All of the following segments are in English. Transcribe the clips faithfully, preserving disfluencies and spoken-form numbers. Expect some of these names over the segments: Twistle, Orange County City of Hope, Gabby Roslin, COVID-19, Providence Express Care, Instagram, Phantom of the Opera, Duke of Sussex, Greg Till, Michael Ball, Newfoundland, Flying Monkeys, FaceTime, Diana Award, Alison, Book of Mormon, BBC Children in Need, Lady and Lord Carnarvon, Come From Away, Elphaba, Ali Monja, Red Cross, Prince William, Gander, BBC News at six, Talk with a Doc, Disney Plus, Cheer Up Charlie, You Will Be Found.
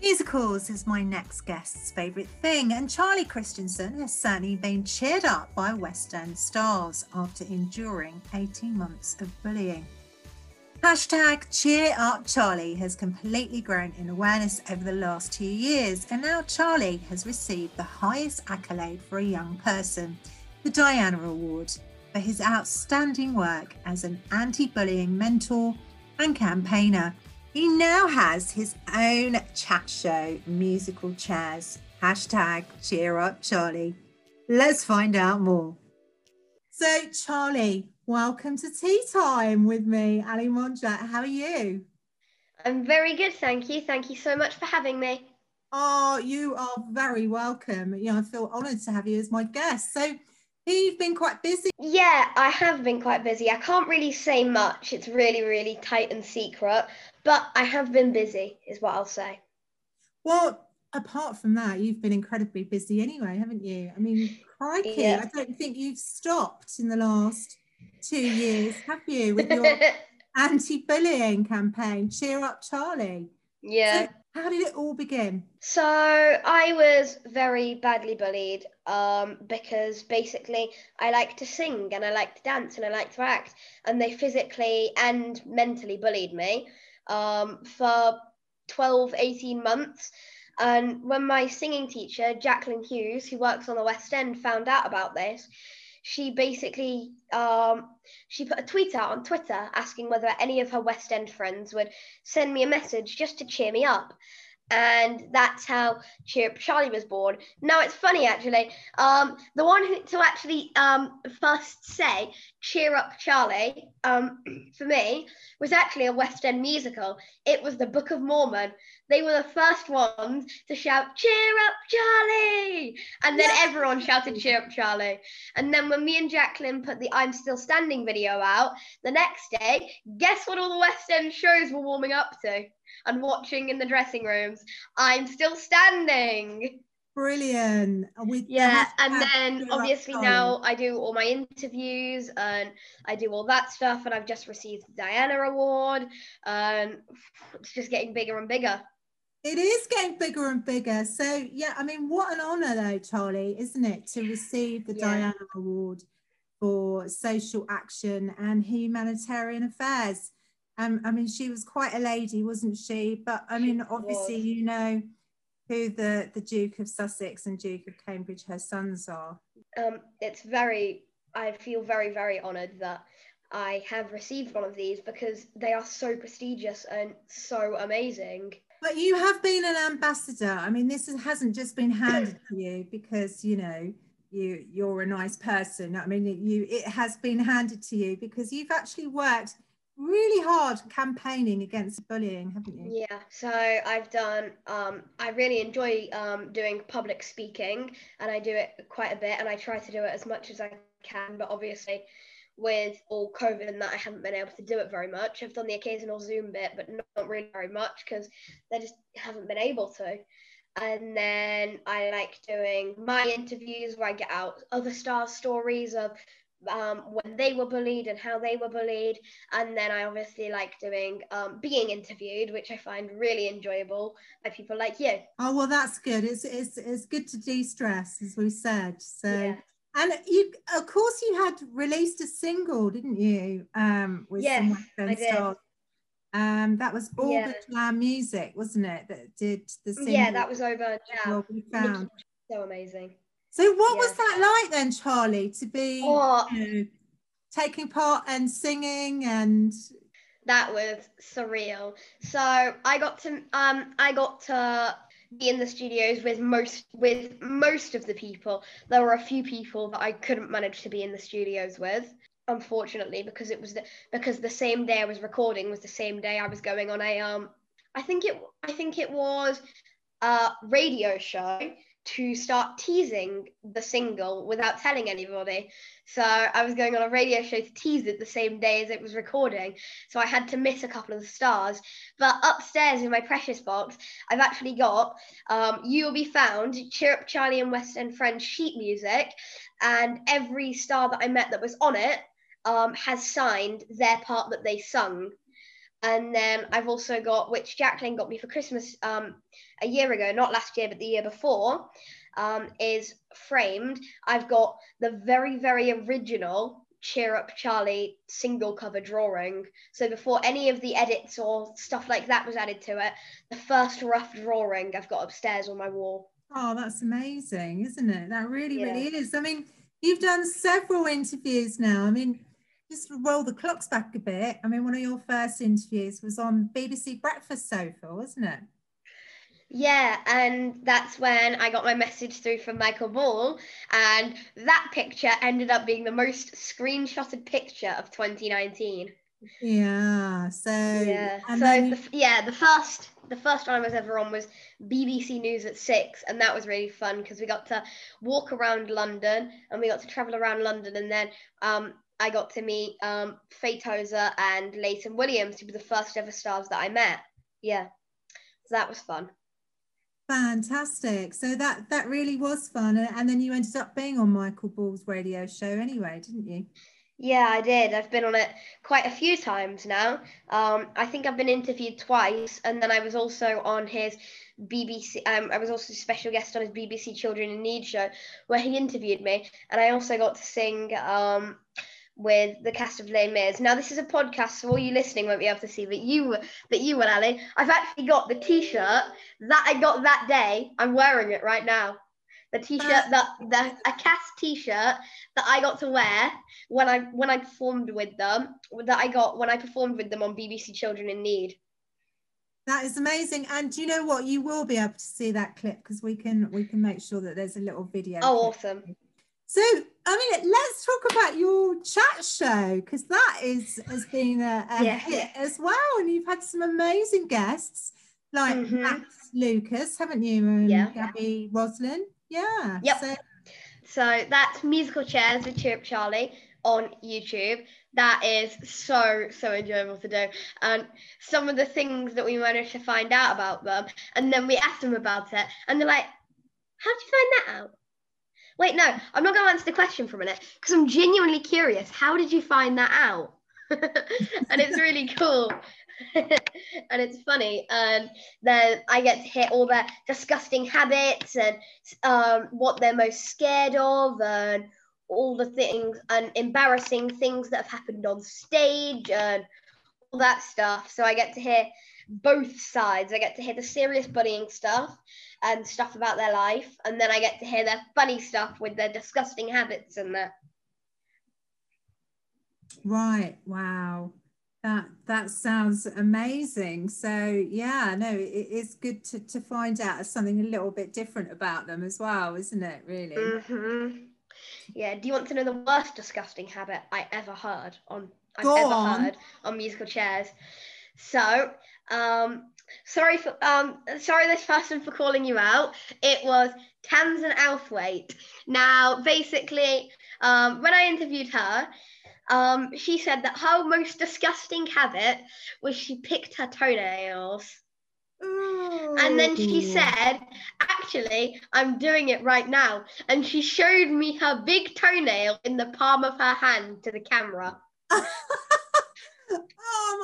Musicals is my next guest's favourite thing, and Charlie Christensen has certainly been cheered up by West End stars after enduring eighteen months of bullying. Hashtag Cheer Up Charlie has completely grown in awareness over the last two years, and now Charlie has received the highest accolade for a young person, the Diana Award, for his outstanding work as an anti-bullying mentor and campaigner. He now has his own chat show, Musical Chairs. Hashtag Cheer Up Charlie. Let's find out more. So, Charlie, welcome to Tea Time with me, Ali Monja. How are you? I'm very good, thank you. Thank you so much for having me. Oh, you are very welcome. You know, I feel honoured to have you as my guest. So, you've been quite busy. Yeah, I have been quite busy. I can't really say much. It's really, really tight and secret. But I have been busy, is what I'll say. Well, apart from that, you've been incredibly busy anyway, haven't you? I mean, crikey, yeah. I don't think you've stopped in the last two years, have you? With your anti-bullying campaign, Cheer Up Charlie. Yeah. So how did it all begin? So I was very badly bullied um, because basically I like to sing and I like to dance and I like to act. And they physically and mentally bullied me. Um, for twelve, eighteen months. And when my singing teacher, Jacqueline Hughes, who works on the West End, found out about this, she basically, um, she put a tweet out on Twitter asking whether any of her West End friends would send me a message just to cheer me up. And that's how Cheer Up Charlie was born. Now, it's funny, actually. Um, the one who, to actually um, first say Cheer Up Charlie, um, for me, was actually a West End musical. It was the Book of Mormon. They were the first ones to shout, Cheer Up Charlie! And then yes. Everyone shouted, Cheer Up Charlie. And then when me and Jacqueline put the I'm Still Standing video out, the next day, guess what all the West End shows were warming up to? And watching in the dressing rooms, I'm Still Standing. Brilliant. With yeah, and then obviously now I do all my interviews and I do all that stuff, and I've just received the Diana Award, and it's just getting bigger and bigger. It is getting bigger and bigger. So yeah, I mean, what an honour though, Charlie, isn't it, to receive the yeah. Diana Award for social action and humanitarian affairs. Um, I mean, she was quite a lady, wasn't she? But I mean, obviously, you know who the, the Duke of Sussex and Duke of Cambridge, her sons, are. Um, it's very, I feel very, very honoured that I have received one of these because they are so prestigious and so amazing. But you have been an ambassador. I mean, this is, hasn't just been handed to you because, you know, you, you're a nice person. I mean, you it has been handed to you because you've actually worked really hard campaigning against bullying, haven't you? Yeah, so I've done, um, I really enjoy um, doing public speaking, and I do it quite a bit, and I try to do it as much as I can, but obviously with all COVID and that, I haven't been able to do it very much. I've done the occasional Zoom bit, but not really very much because I just haven't been able to. And then I like doing my interviews where I get out other stars' stories of Um, when they were bullied and how they were bullied, and then I obviously like doing um, being interviewed, which I find really enjoyable by people like you. Oh well, that's good. It's it's it's good to de-stress, as we said. So, yeah. And you, of course, you had released a single, didn't you? Um, with yes, I did. Stars. Um, that was all yeah. the Jam music, wasn't it? That did the single. Yeah, that was over Jam. Yeah. So amazing. So what yeah. was that like then, Charlie, to be oh, you know, taking part and singing? And that was surreal. So I got to um I got to be in the studios with most with most of the people. There were a few people that I couldn't manage to be in the studios with, unfortunately, because it was the, because the same day I was recording was the same day I was going on a um I think it I think it was a radio show to start teasing the single without telling anybody. So I was going on a radio show to tease it the same day as it was recording. So I had to miss a couple of the stars. But upstairs in my precious box, I've actually got um, You Will Be Found, Cheer Up Charlie and West End Friends sheet music, and every star that I met that was on it um, has signed their part that they sung. And then I've also got, which Jacqueline got me for Christmas um, a year ago, not last year, but the year before, um, is framed. I've got the very, very original Cheer Up Charlie single cover drawing. So before any of the edits or stuff like that was added to it, the first rough drawing I've got upstairs on my wall. Oh, that's amazing, isn't it? That really, yeah. really is. I mean, you've done several interviews now. I mean, just roll the clocks back a bit. I mean, one of your first interviews was on B B C Breakfast Sofa, wasn't it? Yeah, and that's when I got my message through from Michael Ball, and that picture ended up being the most screenshotted picture of twenty nineteen. Yeah, so... Yeah, so the, yeah the first... The first one I was ever on was B B C News at six, and that was really fun because we got to walk around London and we got to travel around London, and then um, I got to meet um, Faye Tozer and Leighton Williams, who were the first ever stars that I met. Yeah, so that was fun. Fantastic. So that, that really was fun. And then you ended up being on Michael Ball's radio show anyway, didn't you? Yeah, I did. I've been on it quite a few times now. Um, I think I've been interviewed twice, and then I was also on his B B C, um, I was also a special guest on his B B C Children in Need show, where he interviewed me, and I also got to sing um, with the cast of Les Mis. Now, this is a podcast, so all you listening won't be able to see, but you, but you will, Ali. I've actually got the T-shirt that I got that day. I'm wearing it right now. The T-shirt that the a cast T-shirt that I got to wear when I when I performed with them that I got when I performed with them on B B C Children in Need. That is amazing, and do you know what? You will be able to see that clip because we can we can make sure that there's a little video. Oh, awesome! So, I mean, let's talk about your chat show, because that is has been a, a yeah. hit as well, and you've had some amazing guests like mm-hmm. Matt Lucas, haven't you? And yeah, Gabby Roslin. Yeah. Yep. So. so that's Musical Chairs with Cheer Up Charlie on YouTube. That is so, so enjoyable to do. And some of the things that we managed to find out about them, and then we asked them about it, and they're like, how did you find that out? Wait, no, I'm not going to answer the question for a minute because I'm genuinely curious. How did you find that out? And it's really cool. And it's funny, and um, then I get to hear all their disgusting habits and um, what they're most scared of, and all the things and embarrassing things that have happened on stage and all that stuff. So I get to hear both sides. I get to hear the serious bullying stuff and stuff about their life, and then I get to hear their funny stuff with their disgusting habits and that. Right. Wow. That that sounds amazing. So yeah, no, it, it's good to, to find out something a little bit different about them as well, isn't it, really? Mm-hmm. Yeah, do you want to know the worst disgusting habit I ever heard on I've Go ever on. heard on Musical Chairs? So, um, sorry for um sorry this person for calling you out. It was Tamzin Outhwaite. Now, basically, um, when I interviewed her, Um, she said that her most disgusting habit was she picked her toenails. Ooh. And then she said, actually, I'm doing it right now. And she showed me her big toenail in the palm of her hand to the camera. Oh,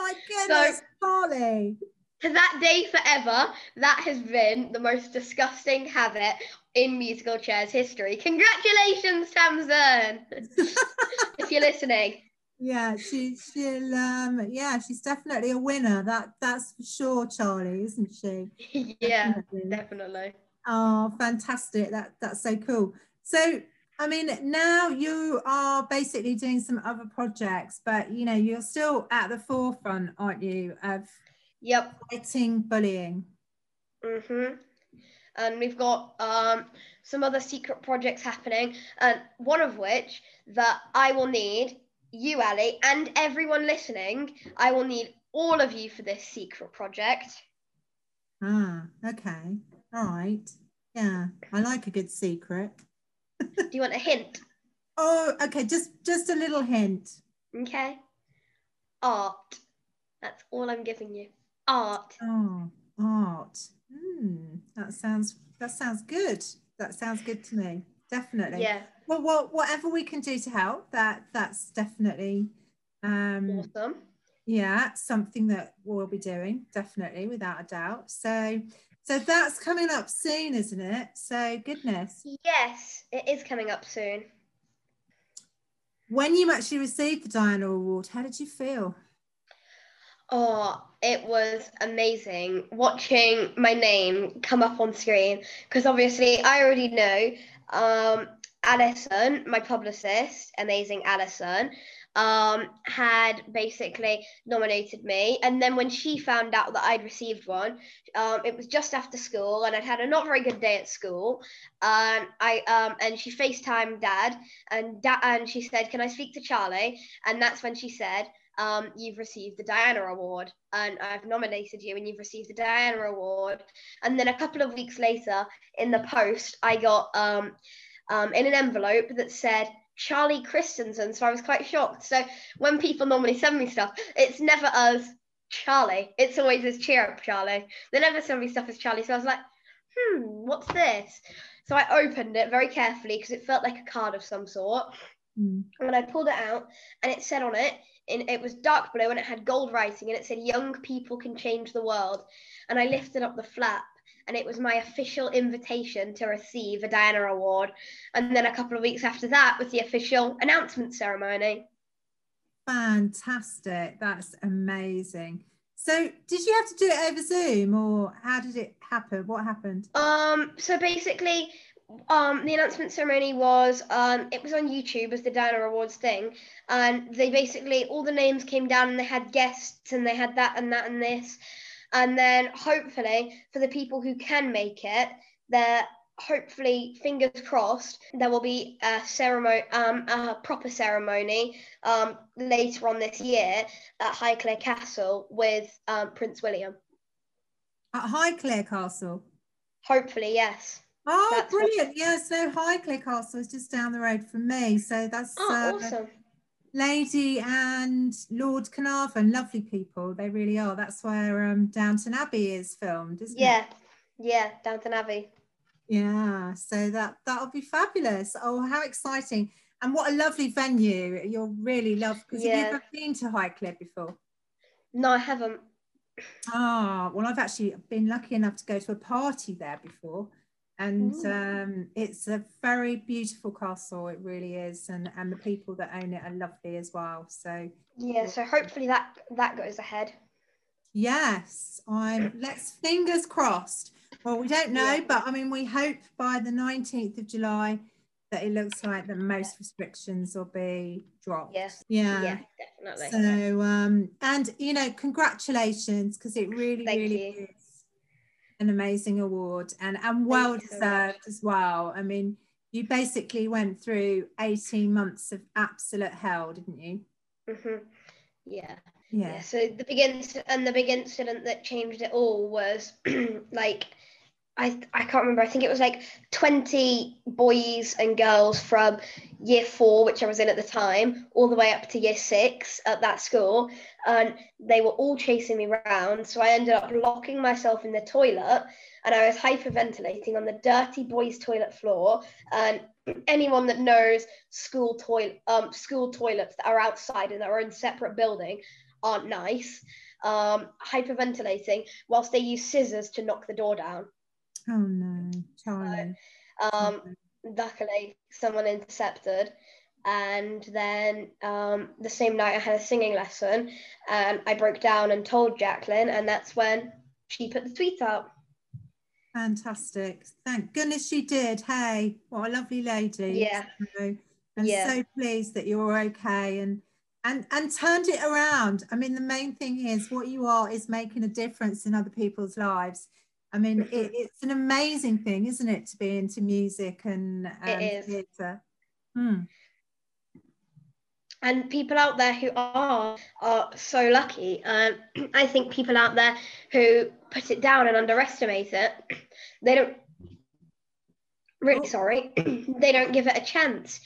my goodness, Charlie. So, to that day forever, that has been the most disgusting habit in Musical Chairs history. Congratulations, Tamzin, if you're listening. Yeah, she, she'll, um, yeah, she's definitely a winner. That, that's for sure, Charlie, isn't she? Yeah, definitely. definitely. Oh, fantastic. That, that's so cool. So, I mean, now you are basically doing some other projects, but, you know, you're still at the forefront, aren't you, of yep. fighting bullying. Mm-hmm. And we've got um, some other secret projects happening, and one of which that I will need you, Ali, and everyone listening. I will need all of you for this secret project. Ah, okay. All right. Yeah, I like a good secret. Do you want a hint? Oh, okay. Just, just a little hint. Okay. Art. That's all I'm giving you. Art. Oh, art. Hmm, that sounds that sounds good. That sounds good to me. Definitely. Yeah. Well, well whatever we can do to help, that that's definitely um, awesome. Yeah, something that we'll be doing, definitely, without a doubt. So so that's coming up soon, isn't it? So, goodness. Yes, it is coming up soon. When you actually received the Diana Award, how did you feel? Oh, it was amazing watching my name come up on screen, because obviously I already know um, Alison, my publicist, amazing Alison, um, had basically nominated me. And then when she found out that I'd received one, um, it was just after school and I'd had a not very good day at school. Um, I, um, and she FaceTimed Dad and, da- and she said, "Can I speak to Charlie?" And that's when she said, Um, "You've received the Diana Award, and I've nominated you, and you've received the Diana Award." And then a couple of weeks later, in the post, I got um, um, in an envelope that said Charlie Christensen. So I was quite shocked. So when people normally send me stuff, it's never as Charlie. It's always as Cheer Up Charlie. They never send me stuff as Charlie. So I was like, hmm, what's this? So I opened it very carefully because it felt like a card of some sort. Mm. And I pulled it out, and it said on it, and it was dark blue and it had gold writing, and it said, "Young people can change the world." And I lifted up the flap and it was my official invitation to receive a Diana Award. And then a couple of weeks after that was the official announcement ceremony. Fantastic. That's amazing. So did you have to do it over Zoom, or how did it happen? What happened? Um, so basically... Um, the announcement ceremony was, um, it was on YouTube as the Diana Awards thing, and they basically, all the names came down and they had guests and they had that and that and this, and then hopefully for the people who can make it, they're hopefully, fingers crossed, there will be a ceremony, um, a proper ceremony um, later on this year at Highclere Castle with um, Prince William. At Highclere Castle? Hopefully, yes. Oh, that's brilliant. What... Yeah, so Highclere Castle is just down the road from me. So that's oh, uh, awesome. Lady and Lord Carnarvon, lovely people. They really are. That's where um, Downton Abbey is filmed, isn't yeah. it? Yeah, yeah, Downton Abbey. Yeah, so that, that'll be fabulous. Oh, how exciting. And what a lovely venue. You'll really love, because yeah. Have you ever been to Highclere before? No, I haven't. Ah, well, I've actually been lucky enough to go to a party there before. And um, it's a very beautiful castle, it really is, and, and the people that own it are lovely as well. So yeah, so hopefully that that goes ahead. Yes, I'm. Let's fingers crossed. Well, we don't know, yeah. but I mean, we hope by the nineteenth of July that it looks like that most restrictions will be dropped. Yes, yeah, yeah, definitely. So um, and you know, congratulations, because it really, Thank really you. is. An amazing award, and and well deserved as well. I mean, you basically went through eighteen months of absolute hell, didn't you? Mm-hmm. Yeah. yeah yeah so the big inc- and the big incident that changed it all was like I I can't remember I think it was like twenty boys and girls from year four, which I was in at the time, all the way up to year six at that school, and they were all chasing me around, so I ended up locking myself in the toilet, and I was hyperventilating on the dirty boys' toilet floor. And anyone that knows school toilet um school toilets that are outside and that are in separate building aren't nice, um hyperventilating whilst they use scissors to knock the door down. Oh no, Charlie. So, um, no. Luckily, someone intercepted, and then um, the same night I had a singing lesson, and I broke down and told Jacqueline, and that's when she put the tweet out. Fantastic. Thank goodness she did. Hey, what a lovely lady. Yeah. So, I'm yeah. so pleased that you're okay and, and, and turned it around. I mean, the main thing is what you are is making a difference in other people's lives. I mean, it, it's an amazing thing, isn't it, to be into music and um, theatre? Hmm. And people out there who are are so lucky. Um, I think people out there who put it down and underestimate it, they don't. Really oh. sorry, they don't give it a chance,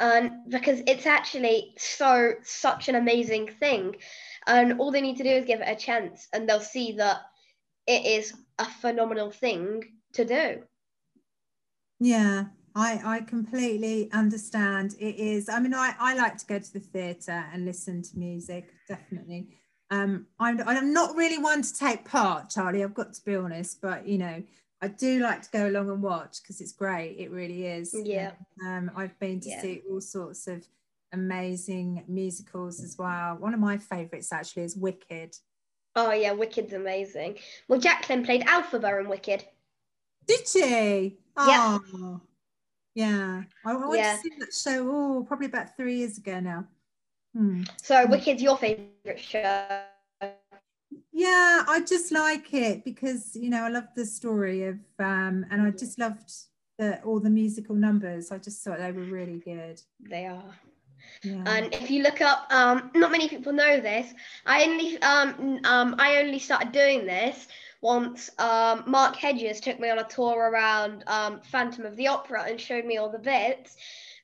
um, because it's actually so such an amazing thing, and all they need to do is give it a chance, and they'll see that it is a phenomenal thing to do. Yeah, I, I completely understand. It is. I mean, I, I like to go to the theatre and listen to music, definitely. Um, I'm, I'm not really one to take part, Charlie, I've got to be honest, but you know, I do like to go along and watch because it's great, it really is. Yeah. Um, I've been to yeah. see all sorts of amazing musicals as well. One of my favourites actually is Wicked. Oh yeah, Wicked's amazing. Well, Jacqueline played Elphaba in Wicked. Did she? Oh, yeah. Yeah, I went yeah. to see that show, oh, probably about three years ago now. Hmm. So Wicked's your favourite show? Yeah, I just like it because, you know, I love the story of, um, and I just loved the, all the musical numbers. I just thought they were really good. They are. Yeah. And if you look up, um, not many people know this, I only, um, um, I only started doing this once um, Mark Hedges took me on a tour around um, Phantom of the Opera and showed me all the bits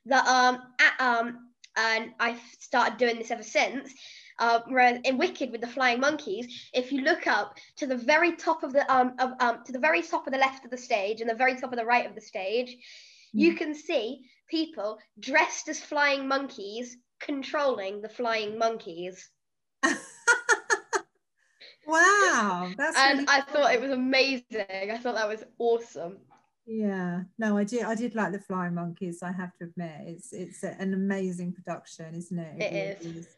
that um, at, um, and I've started doing this ever since. Uh, whereas in Wicked with the Flying Monkeys, if you look up to the very top of the um, of, um to the very top of the left of the stage and the very top of the right of the stage, mm. you can see people dressed as flying monkeys controlling the flying monkeys. Wow, that's and really I cool. thought it was amazing. I thought that was awesome. Yeah, no, I did. I did like the Flying Monkeys. I have to admit, it's it's an amazing production, isn't it? It, it is. is.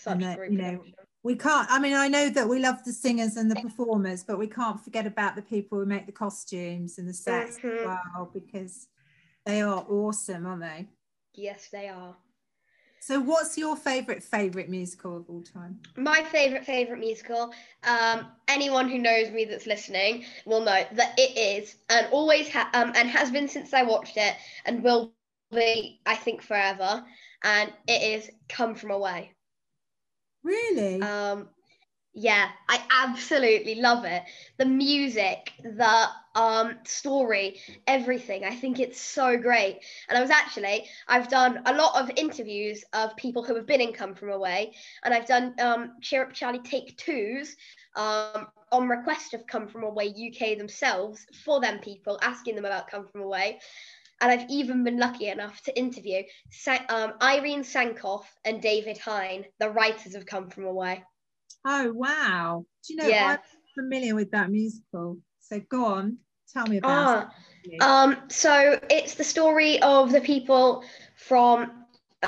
Such a great production. Know, we can't. I mean, I know that we love the singers and the performers, but we can't forget about the people who make the costumes and the sets mm-hmm. as well, because they are awesome, aren't they? Yes, they are. So what's your favourite, favourite musical of all time? My favourite, favourite musical, um, anyone who knows me that's listening will know that it is, and always ha um, and has been since I watched it, and will be, I think, forever, and it is Come From Away. Really? Um, yeah, I absolutely love it. The music, the um, story, everything. I think it's so great. And I was actually, I've done a lot of interviews of people who have been in Come From Away, and I've done um, Cheer Up Charlie Take Twos um, on request of Come From Away U K themselves for them people, asking them about Come From Away. And I've even been lucky enough to interview Sa um, Irene Sankoff and David Hine, the writers of Come From Away. Oh, wow. Do you know, yeah. I'm familiar with that musical. So go on, tell me about it. Ah, um, so it's the story of the people from,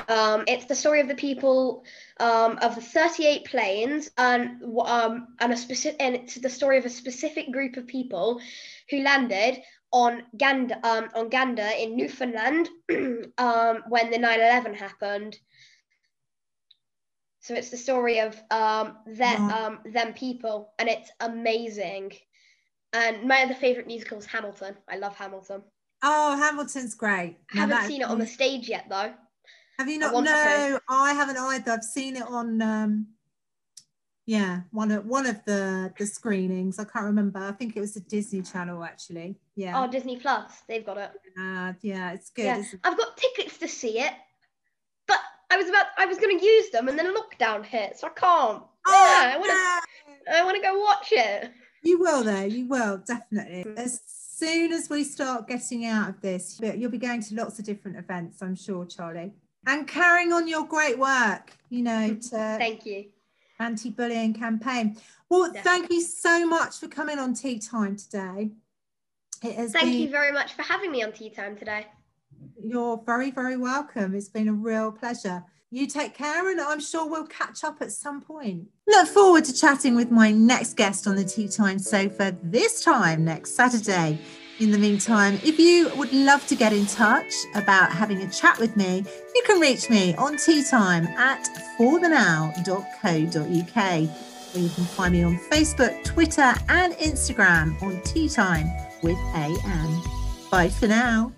um, it's the story of the people um, of the thirty-eight plains and, um, and, a specific, and it's the story of a specific group of people who landed on Gander, um, on Gander in Newfoundland um, when the nine eleven happened. So it's the story of um, them, wow. um, them people, and it's amazing. And my other favourite musical is Hamilton. I love Hamilton. Oh, Hamilton's great. I haven't no, seen it on the stage yet, though. Have you not? I no, I haven't either. I've seen it on, um, yeah, one of one of the the screenings. I can't remember. I think it was the Disney Channel, actually. Yeah. Oh, Disney Plus. They've got it. Uh, yeah, it's good. Yeah. It? I've got tickets to see it. I was about, I was going to use them and then lockdown hit, so I can't. Oh, yeah, I want to, no. I want to go watch it. You will though, you will, definitely. As soon as we start getting out of this, you'll be going to lots of different events, I'm sure, Charlie. And carrying on your great work, you know, to thank you. Anti-bullying campaign. Well, yeah. Thank you so much for coming on Tea Time today. It has thank been... you very much for having me on Tea Time today. You're very, very welcome. It's been a real pleasure. You take care, and I'm sure we'll catch up at some point. Look forward to chatting with my next guest on the Tea Time Sofa, this time next Saturday. In the meantime, if you would love to get in touch about having a chat with me, you can reach me on teatime at for the now dot co dot uk, where you can find me on Facebook, Twitter and Instagram on Tea Time with A M. Bye for now.